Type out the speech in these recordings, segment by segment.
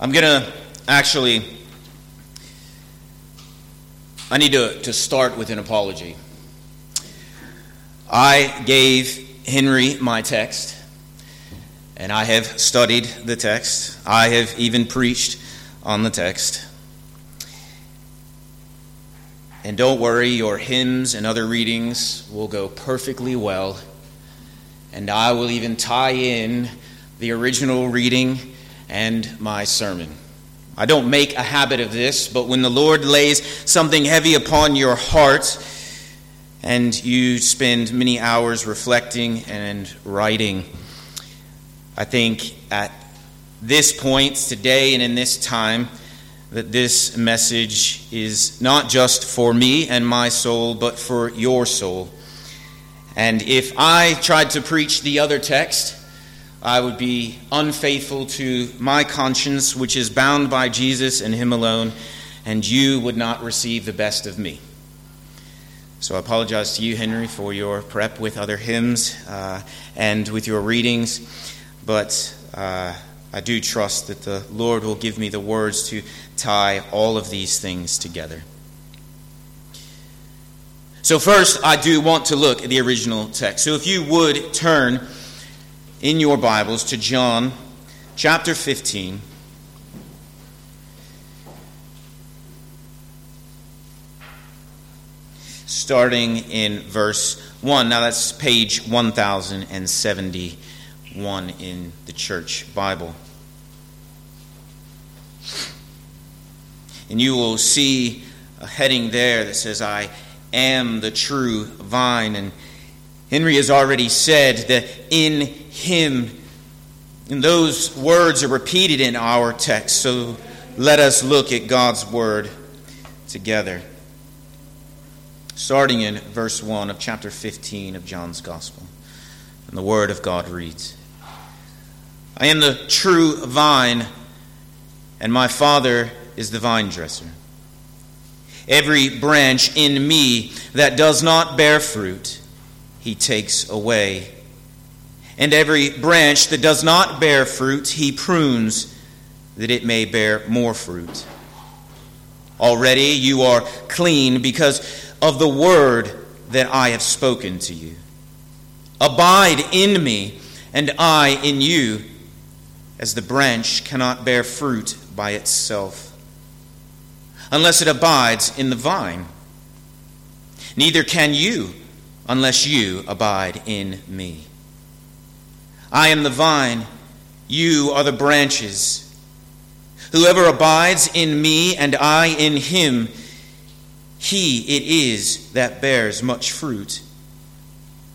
I'm going to actually, I need to start with an apology. I gave Henry my text, and I have studied the text. I have even preached on the text. And don't worry, your hymns and other readings will go perfectly well, and I will even tie in the original reading and my sermon. I don't make a habit of this, but when the Lord lays something heavy upon your heart and you spend many hours reflecting and writing, I think at this point today and in this time, that this message is not just for me and my soul, but for your soul. And if I tried to preach the other text, I would be unfaithful to my conscience, which is bound by Jesus and Him alone, and you would not receive the best of me. So I apologize to you, Henry, for your prep with other hymns and with your readings, but I do trust that the Lord will give me the words to tie all of these things together. So first, I do want to look at the original text. So if you would turn in your Bibles to John chapter 15. Starting in verse 1. Now that's page 1071 in the church Bible. And you will see a heading there that says, I am the true vine. And Henry has already said that in Him, and those words are repeated in our text. So let us look at God's Word together. Starting in verse 1 of chapter 15 of John's Gospel. And the Word of God reads, I am the true vine, and my Father is the vine dresser. Every branch in me that does not bear fruit, He takes away. And every branch that does not bear fruit, He prunes, that it may bear more fruit. Already you are clean because of the word that I have spoken to you. Abide in me, and I in you, as the branch cannot bear fruit by itself, unless it abides in the vine. Neither can you, unless you abide in me. I am the vine, you are the branches. Whoever abides in me and I in him, he it is that bears much fruit.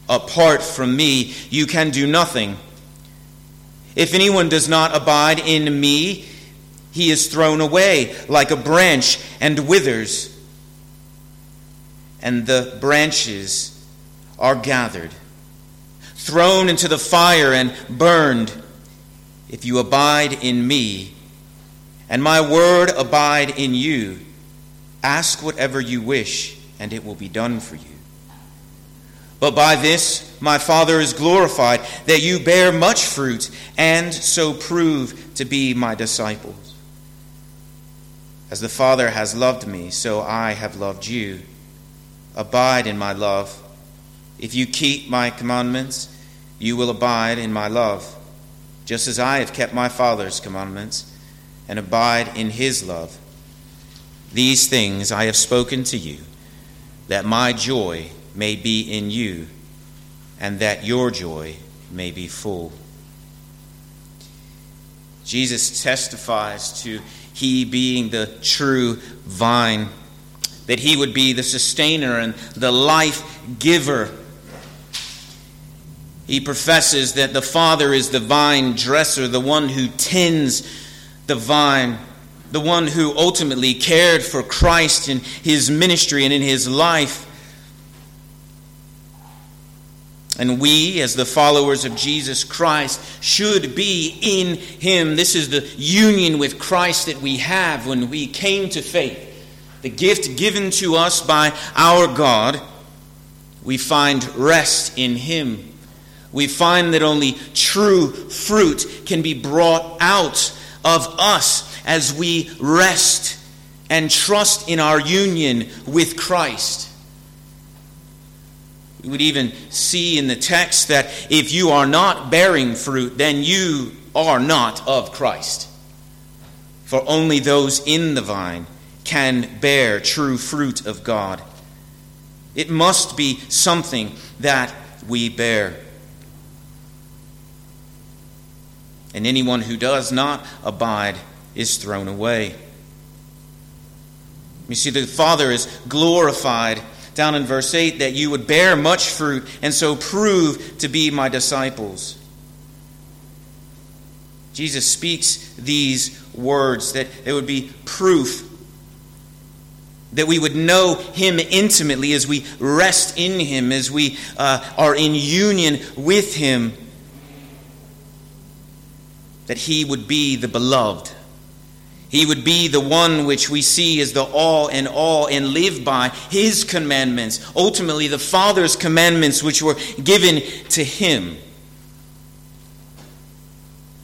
Apart from me, you can do nothing. If anyone does not abide in me, he is thrown away like a branch and withers, and the branches are gathered, thrown into the fire and burned. If you abide in me, and my word abide in you, ask whatever you wish, and it will be done for you. But by this my Father is glorified, that you bear much fruit, and so prove to be my disciples. As the Father has loved me, so I have loved you. Abide in my love. If you keep my commandments, you will abide in my love, just as I have kept my Father's commandments and abide in his love. These things I have spoken to you, that my joy may be in you, and that your joy may be full. Jesus testifies to he being the true vine, that he would be the sustainer and the life giver. He professes that the Father is the vine dresser, the one who tends the vine, the one who ultimately cared for Christ in his ministry and in his life. And we, as the followers of Jesus Christ, should be in Him. This is the union with Christ that we have when we came to faith. The gift given to us by our God, we find rest in Him. We find that only true fruit can be brought out of us. as we rest and trust in our union with Christ. We would even see in the text that if you are not bearing fruit, then you are not of Christ. For only those in the vine can bear true fruit of God. It must be something that we bear. And anyone who does not abide is thrown away. You see, the Father is glorified down in verse 8, that you would bear much fruit and so prove to be my disciples. Jesus speaks these words that it would be proof that we would know him intimately as we rest in him, as we are in union with him, that he would be the beloved. He would be the one which we see as the all in all and live by his commandments, ultimately the Father's commandments which were given to him.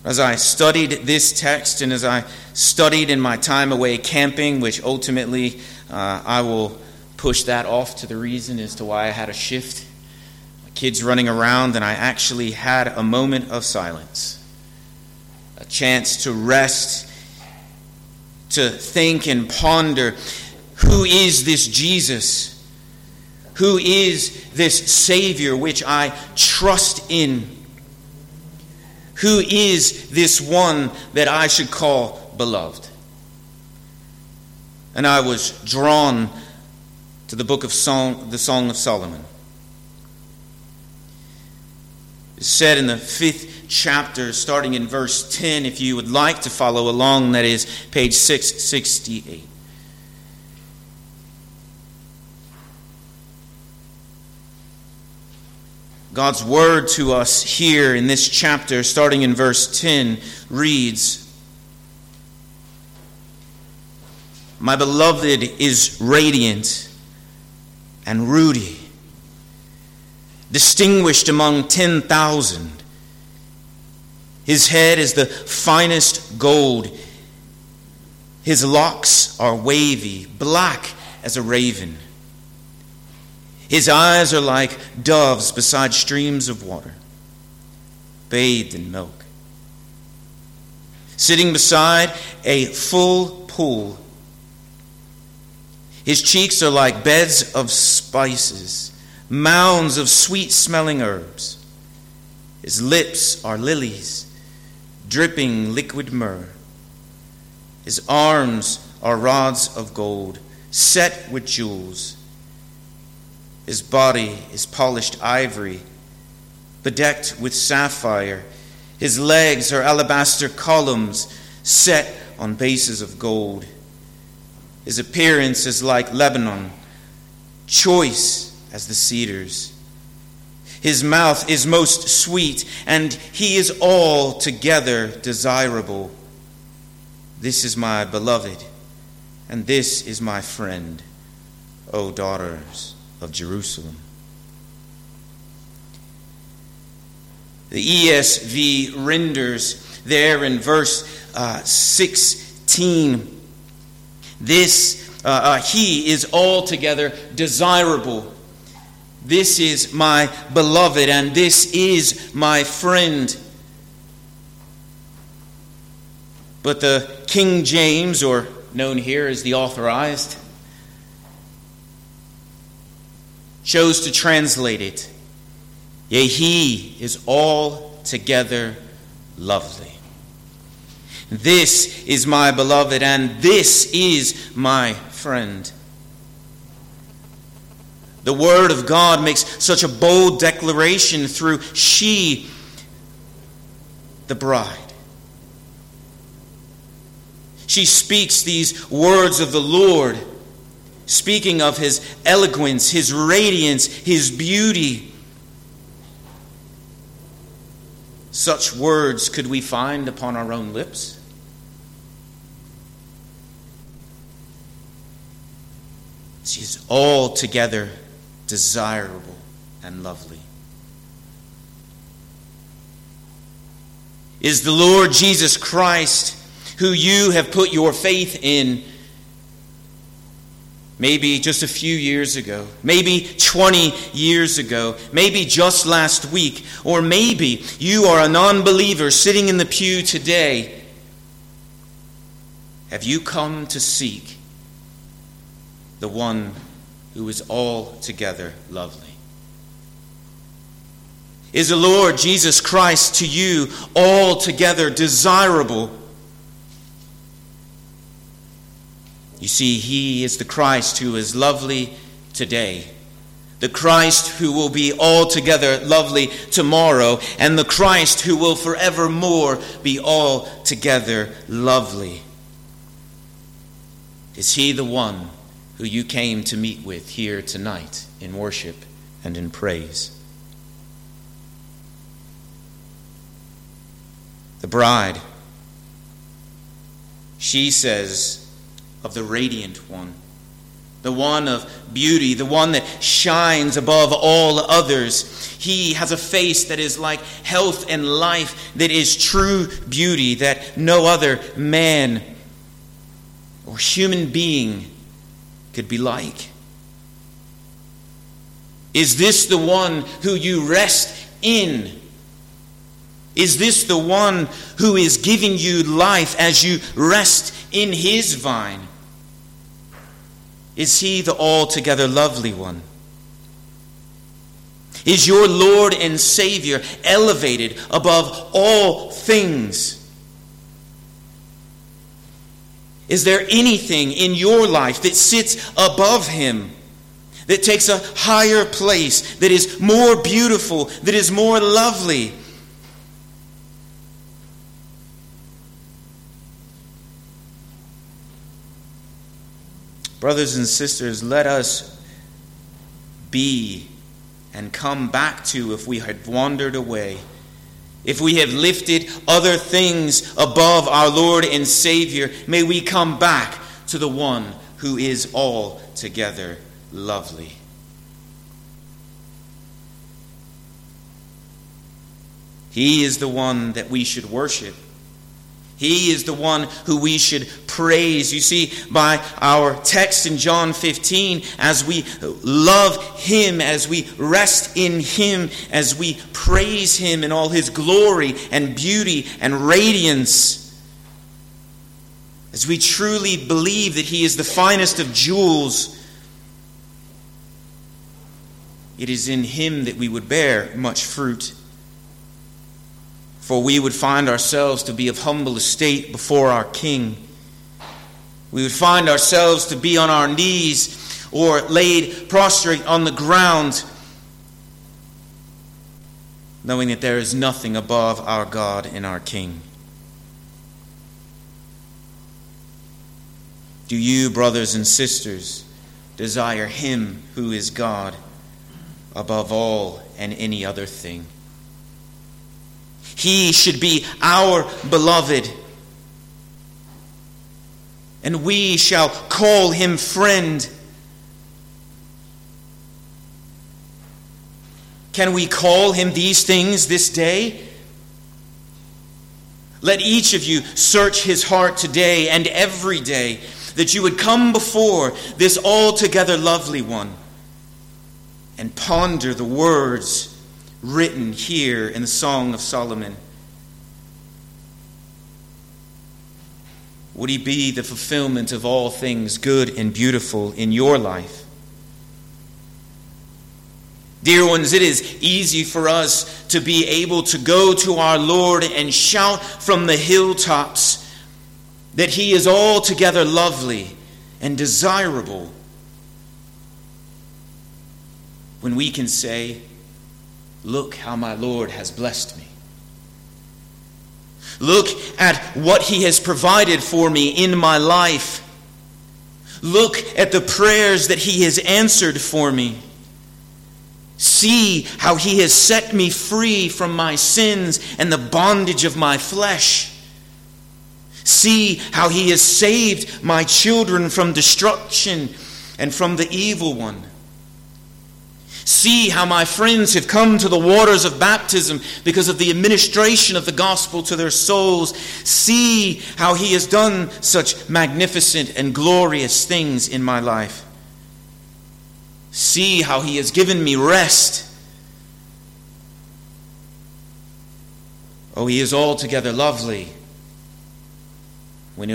As I studied this text and as I studied in my time away camping, which ultimately I will push that off to the reason as to why I had a shift, my kids running around, and I actually had a moment of silence, a chance to rest, to think and ponder, who is this Jesus? Who is this Savior which I trust in? Who is this one that I should call beloved? And I was drawn to the book of the Song of Solomon. It's said in the 5th chapter, starting in verse 10, if you would like to follow along, that is page 668. God's word to us here in this chapter, starting in verse 10, reads, "My beloved is radiant and ruddy, distinguished among 10,000. His head is the finest gold. His locks are wavy, black as a raven. His eyes are like doves beside streams of water, bathed in milk. Sitting beside a full pool, his cheeks are like beds of spices, mounds of sweet-smelling herbs. His lips are lilies, dripping liquid myrrh. His arms are rods of gold, set with jewels. His body is polished ivory, bedecked with sapphire. His legs are alabaster columns, set on bases of gold. His appearance is like Lebanon, choice as the cedars. His mouth is most sweet, and he is altogether desirable. This is my beloved, and this is my friend, O daughters of Jerusalem." The ESV renders there in verse 16, this he is altogether desirable. This is my beloved, and this is my friend. But the King James, or known here as the Authorized, chose to translate it, "Yea, he is altogether lovely. This is my beloved, and this is my friend." The Word of God makes such a bold declaration through she, the bride. She speaks these words of the Lord, speaking of his eloquence, his radiance, his beauty. Such words could we find upon our own lips? She is altogether desirable and lovely. Is the Lord Jesus Christ who you have put your faith in maybe just a few years ago, maybe 20 years ago, maybe just last week, or maybe you are a non-believer sitting in the pew today. Have you come to seek the one who is altogether lovely? Is the Lord Jesus Christ to you altogether desirable? You see, He is the Christ who is lovely today, the Christ who will be altogether lovely tomorrow, and the Christ who will forevermore be altogether lovely. Is He the one who you came to meet with here tonight in worship and in praise? The bride, she says, of the radiant one, the one of beauty, the one that shines above all others. He has a face that is like health and life, that is true beauty that no other man or human being could be like. Is this the one who you rest in? Is this the one who is giving you life as you rest in His vine? Is He the altogether lovely one? Is your Lord and Savior elevated above all things? Is there anything in your life that sits above Him, that takes a higher place, that is more beautiful, that is more lovely? Brothers and sisters, let us be and come back to, if we had wandered away, if we have lifted other things above our Lord and Savior, may we come back to the one who is altogether lovely. He is the one that we should worship. He is the one who we should praise. You see, by our text in John 15, as we love Him, as we rest in Him, as we praise Him in all His glory and beauty and radiance, as we truly believe that He is the finest of jewels, it is in Him that we would bear much fruit. For we would find ourselves to be of humble estate before our King. We would find ourselves to be on our knees or laid prostrate on the ground, knowing that there is nothing above our God and our King. Do you, brothers and sisters, desire Him who is God above all and any other thing? He should be our beloved, and we shall call Him friend. Can we call Him these things this day? Let each of you search his heart today and every day, that you would come before this altogether lovely one and ponder the words written here in the Song of Solomon. Would He be the fulfillment of all things good and beautiful in your life? Dear ones, it is easy for us to be able to go to our Lord and shout from the hilltops that He is altogether lovely and desirable, when we can say, "Look how my Lord has blessed me. Look at what He has provided for me in my life. Look at the prayers that He has answered for me. See how He has set me free from my sins and the bondage of my flesh. See how He has saved my children from destruction and from the evil one. See how my friends have come to the waters of baptism because of the administration of the gospel to their souls. See how he has done such magnificent and glorious things in my life. See how he has given me rest. Oh, he is altogether lovely when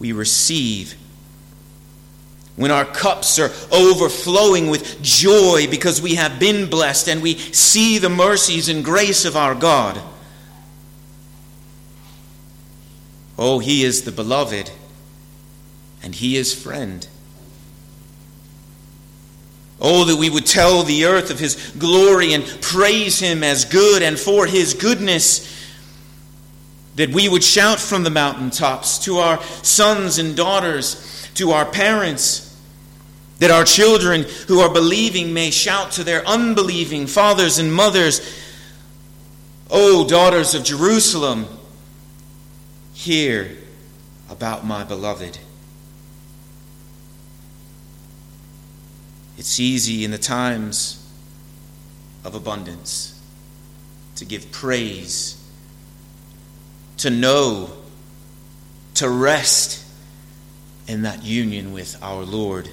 we receive, when our cups are overflowing with joy because we have been blessed and we see the mercies and grace of our God. Oh, he is the beloved and he is friend. Oh, that we would tell the earth of his glory and praise him as good and for his goodness. That we would shout from the mountaintops to our sons and daughters, to our parents. That our children who are believing may shout to their unbelieving fathers and mothers, "O daughters of Jerusalem, hear about my beloved." It's easy in the times of abundance to give praise, to know, to rest in that union with our Lord,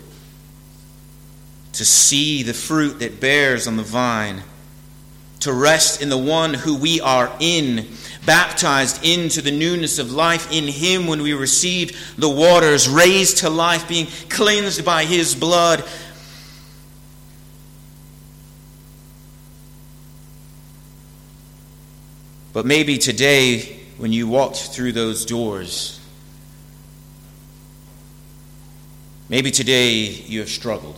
to see the fruit that bears on the vine, to rest in the one who we are in, baptized into the newness of life in him when we received the waters, raised to life, being cleansed by his blood. But maybe today, when you walked through those doors, maybe today you have struggled.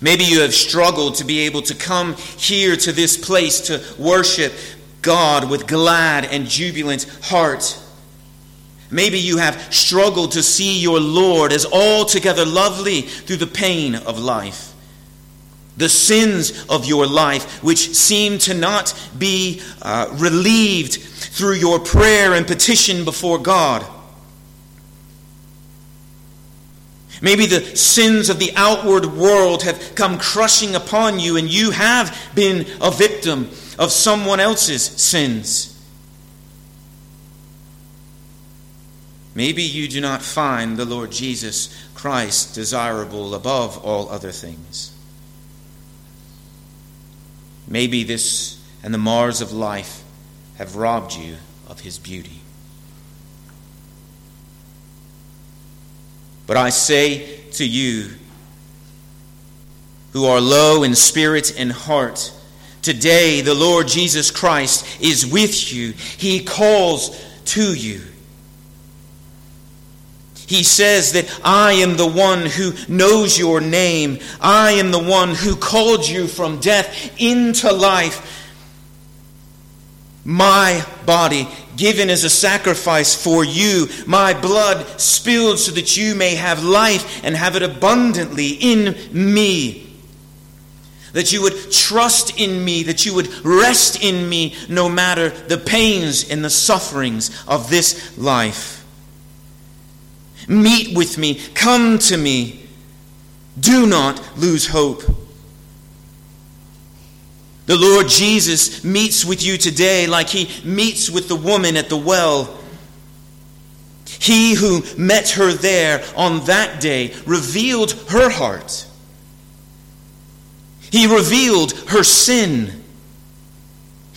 Maybe you have struggled to be able to come here to this place to worship God with glad and jubilant heart. Maybe you have struggled to see your Lord as altogether lovely through the pain of life. The sins of your life, which seem to not be relieved through your prayer and petition before God. Maybe the sins of the outward world have come crushing upon you, and you have been a victim of someone else's sins. Maybe you do not find the Lord Jesus Christ desirable above all other things. Maybe this and the mars of life have robbed you of his beauty. But I say to you who are low in spirit and heart, today the Lord Jesus Christ is with you. He calls to you. He says that I am the one who knows your name. I am the one who called you from death into life. My body given as a sacrifice for you. My blood spilled so that you may have life and have it abundantly in me. That you would trust in me, that you would rest in me no matter the pains and the sufferings of this life. Meet with me. Come to me. Do not lose hope. The Lord Jesus meets with you today like he meets with the woman at the well. He who met her there on that day revealed her heart. He revealed her sin.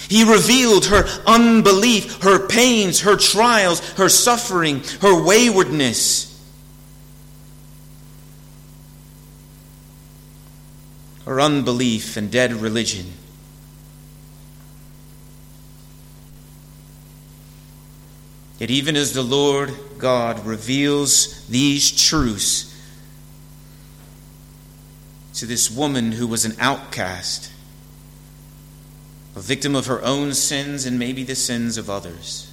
He revealed her unbelief, her pains, her trials, her suffering, her waywardness. Her unbelief and dead religion. Yet even as the Lord God reveals these truths to this woman who was an outcast, a victim of her own sins and maybe the sins of others.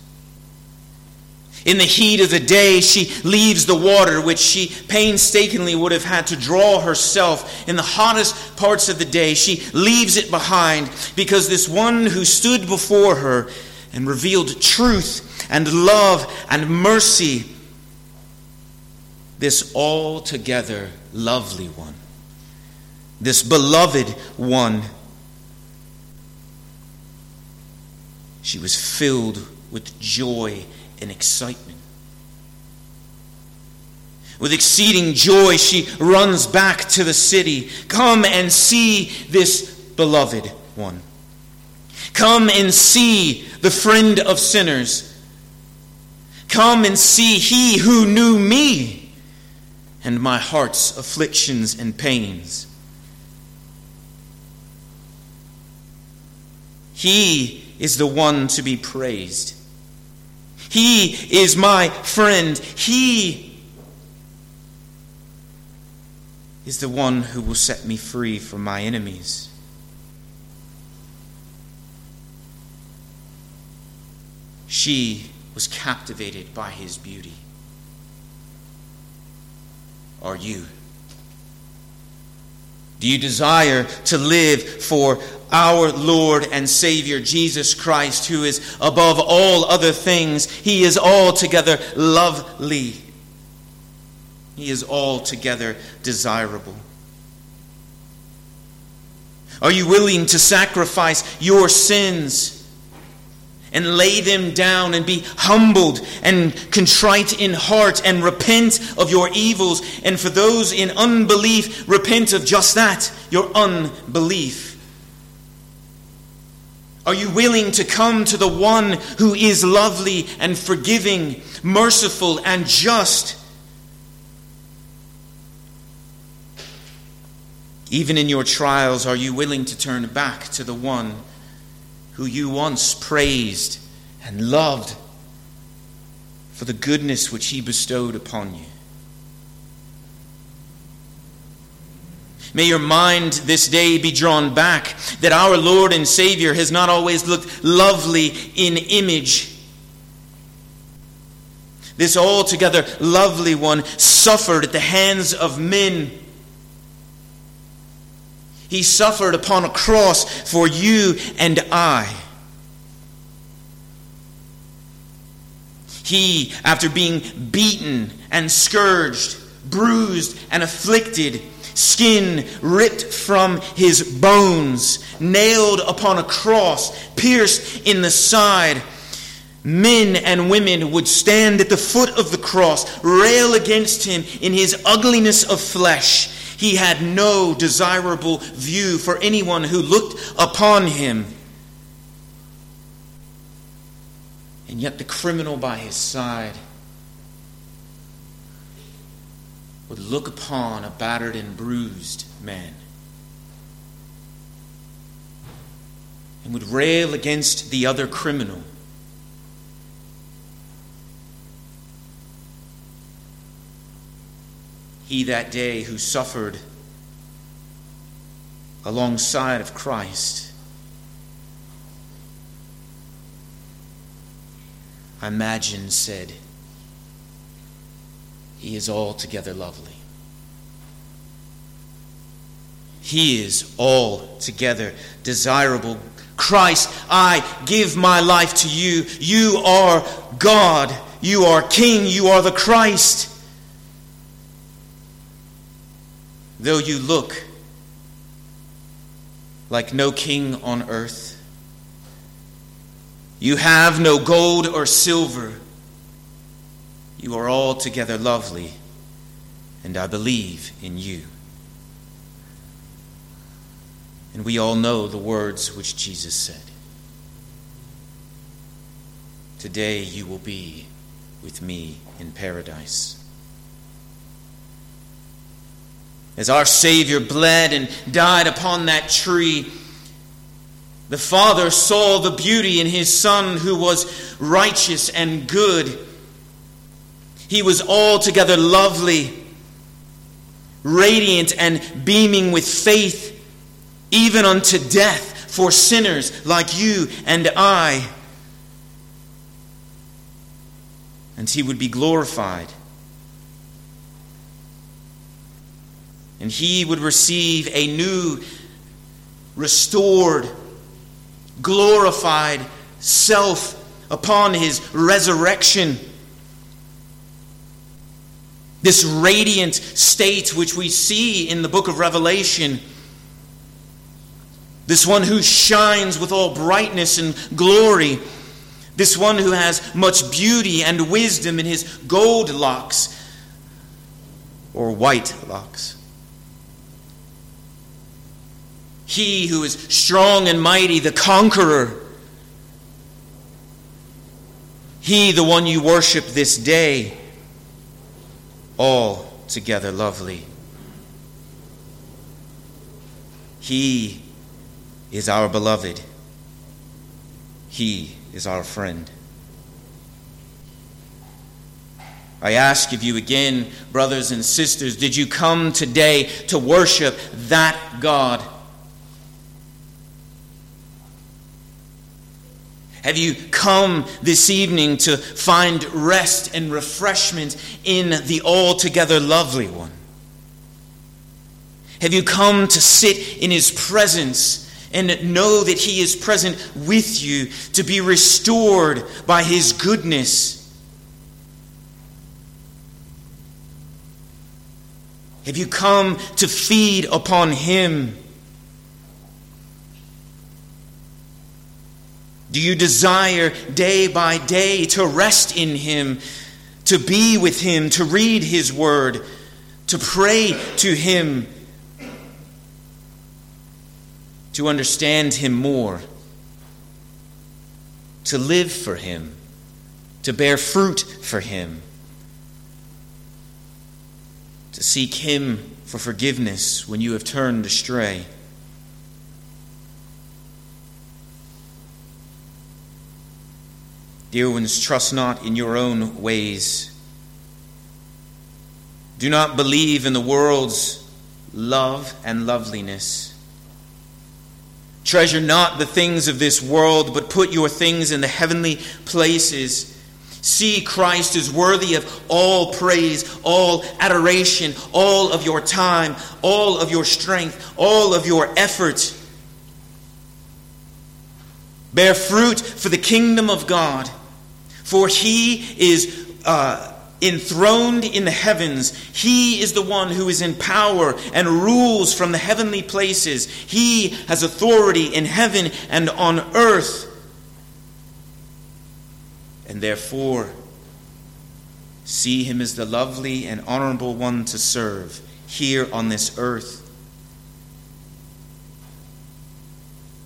In the heat of the day, she leaves the water which she painstakingly would have had to draw herself. In the hottest parts of the day, she leaves it behind because this one who stood before her and revealed truth and love and mercy, this altogether lovely one, this beloved one. She was filled with joy and excitement. With exceeding joy, she runs back to the city. Come and see this beloved one. Come and see the friend of sinners. Come and see he who knew me and my heart's afflictions and pains. He is the one to be praised. He is my friend. He is the one who will set me free from my enemies. She was captivated by his beauty. Are you? Do you desire to live for our Lord and Savior Jesus Christ, who is above all other things? He is altogether lovely. He is altogether desirable. Are you willing to sacrifice your sins and lay them down and be humbled and contrite in heart and repent of your evils? And for those in unbelief, repent of just that, your unbelief. Are you willing to come to the one who is lovely and forgiving, merciful and just? Even in your trials, are you willing to turn back to the one who you once praised and loved for the goodness which he bestowed upon you? May your mind this day be drawn back that our Lord and Savior has not always looked lovely in image. This altogether lovely one suffered at the hands of men. He suffered upon a cross for you and I. He, after being beaten and scourged, bruised and afflicted, skin ripped from his bones, nailed upon a cross, pierced in the side. Men and women would stand at the foot of the cross, rail against him in his ugliness of flesh. He had no desirable view for anyone who looked upon him. And yet the criminal by his side would look upon a battered and bruised man and would rail against the other criminal. He that day who suffered alongside of Christ, I imagine, said, "He is altogether lovely. He is altogether desirable. Christ, I give my life to you. You are God. You are King. You are the Christ. Though you look like no king on earth, you have no gold or silver, you are altogether lovely, and I believe in you." And we all know the words which Jesus said. Today you will be with me in paradise. As our Savior bled and died upon that tree, the Father saw the beauty in his Son who was righteous and good. He was altogether lovely, radiant and beaming with faith, even unto death for sinners like you and I. And he would be glorified. And he would receive a new, restored, glorified self upon his resurrection. This radiant state which we see in the book of Revelation This one who shines with all brightness and glory. This one who has much beauty and wisdom in his gold locks or white locks. He who is strong and mighty, the conqueror. He, the one you worship this day, all together lovely. He is our beloved. He is our friend. I ask of you again, brothers and sisters, did you come today to worship that God? Have you come this evening to find rest and refreshment in the altogether lovely one? Have you come to sit in his presence and know that he is present with you, to be restored by his goodness? Have you come to feed upon him? Do you desire day by day to rest in him, to be with him, to read his word, to pray to him, to understand him more, to live for him, to bear fruit for him, to seek him for forgiveness when you have turned astray? Dear ones, trust not in your own ways. Do not believe in the world's love and loveliness. Treasure not the things of this world, but put your things in the heavenly places. See Christ is worthy of all praise, all adoration, all of your time, all of your strength, all of your effort. Bear fruit for the kingdom of God. For he is enthroned in the heavens. He is the one who is in power and rules from the heavenly places. He has authority in heaven and on earth. And therefore, see him as the lovely and honorable one to serve here on this earth.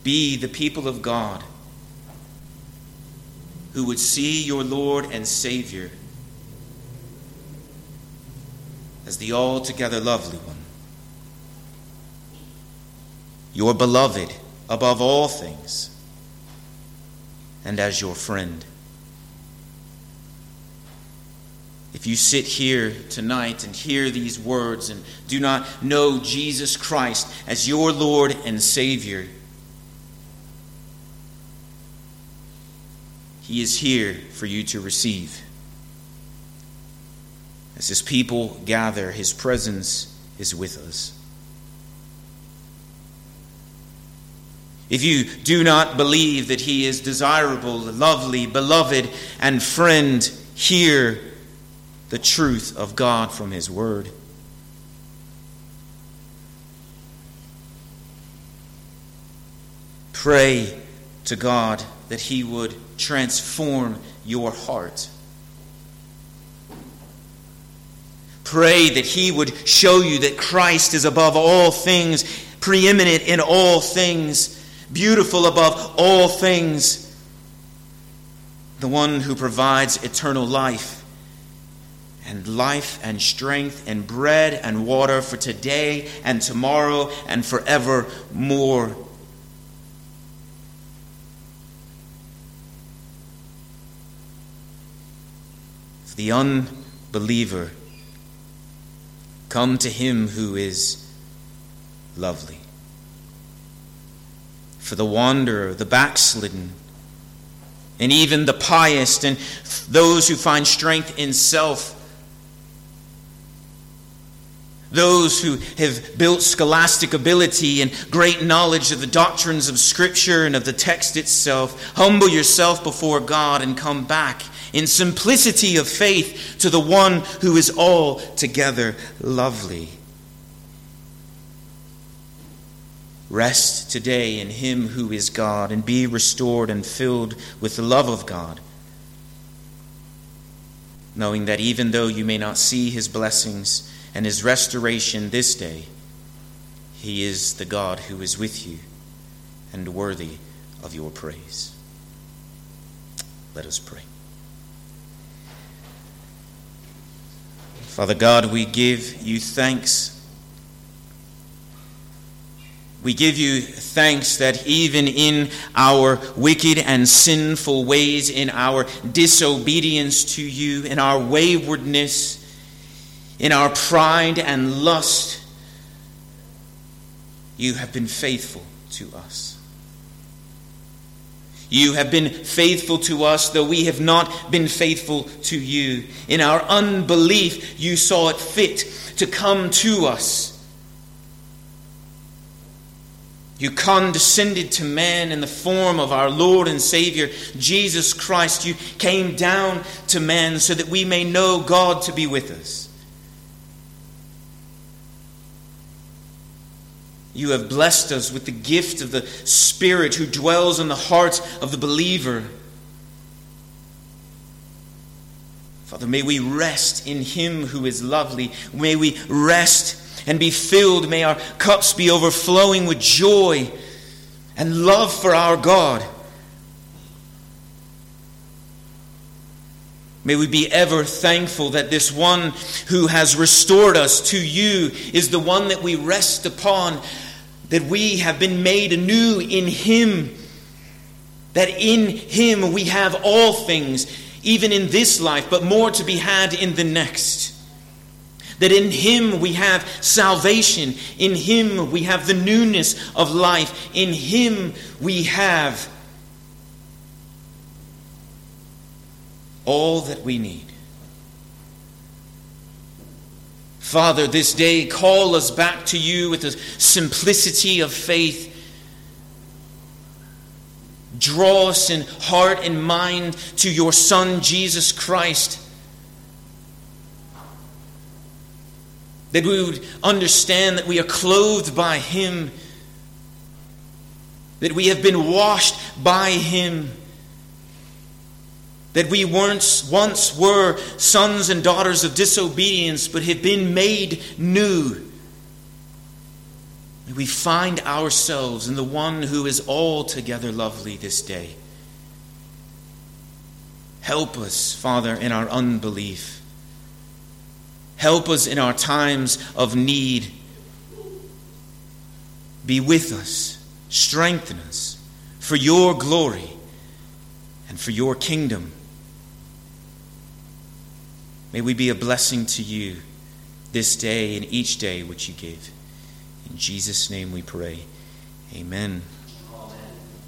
Be the people of God who would see your Lord and Savior as the altogether lovely one, your beloved above all things, and as your friend. If you sit here tonight and hear these words and do not know Jesus Christ as your Lord and Savior, he is here for you to receive. As his people gather, his presence is with us. If you do not believe that he is desirable, lovely, beloved, and friend, hear the truth of God from his word. Pray to God that he would transform your heart. Pray that he would show you that Christ is above all things, preeminent in all things, beautiful above all things, the one who provides eternal life, and life and strength and bread and water for today and tomorrow and forevermore. The unbeliever, come to him who is lovely. For the wanderer, the backslidden, and even the pious, and those who find strength in self, those who have built scholastic ability and great knowledge of the doctrines of Scripture and of the text itself, humble yourself before God and come back in simplicity of faith to the one who is altogether lovely. Rest today in him who is God, and be restored and filled with the love of God, knowing that even though you may not see his blessings and his restoration this day, he is the God who is with you and worthy of your praise. Let us pray. Father God, we give you thanks. We give you thanks that even in our wicked and sinful ways, in our disobedience to you, in our waywardness, in our pride and lust, you have been faithful to us. You have been faithful to us, though we have not been faithful to you. In our unbelief, you saw it fit to come to us. You condescended to man in the form of our Lord and Savior, Jesus Christ. You came down to man so that we may know God to be with us. You have blessed us with the gift of the Spirit who dwells in the hearts of the believer. Father, may we rest in him who is lovely. May we rest and be filled. May our cups be overflowing with joy and love for our God. May we be ever thankful that this one who has restored us to you is the one that we rest upon, that we have been made anew in him, that in him we have all things, even in this life, but more to be had in the next. That in him we have salvation. In him we have the newness of life. In him we have all that we need. Father, this day call us back to you with a simplicity of faith. Draw us in heart and mind to your Son, Jesus Christ, that we would understand that we are clothed by him, that we have been washed by him, that we once were sons and daughters of disobedience, but have been made new. We find ourselves in the one who is altogether lovely this day. Help us, Father, in our unbelief. Help us in our times of need. Be with us. Strengthen us for your glory and for your kingdom. May we be a blessing to you this day and each day which you give. In Jesus' name we pray. Amen.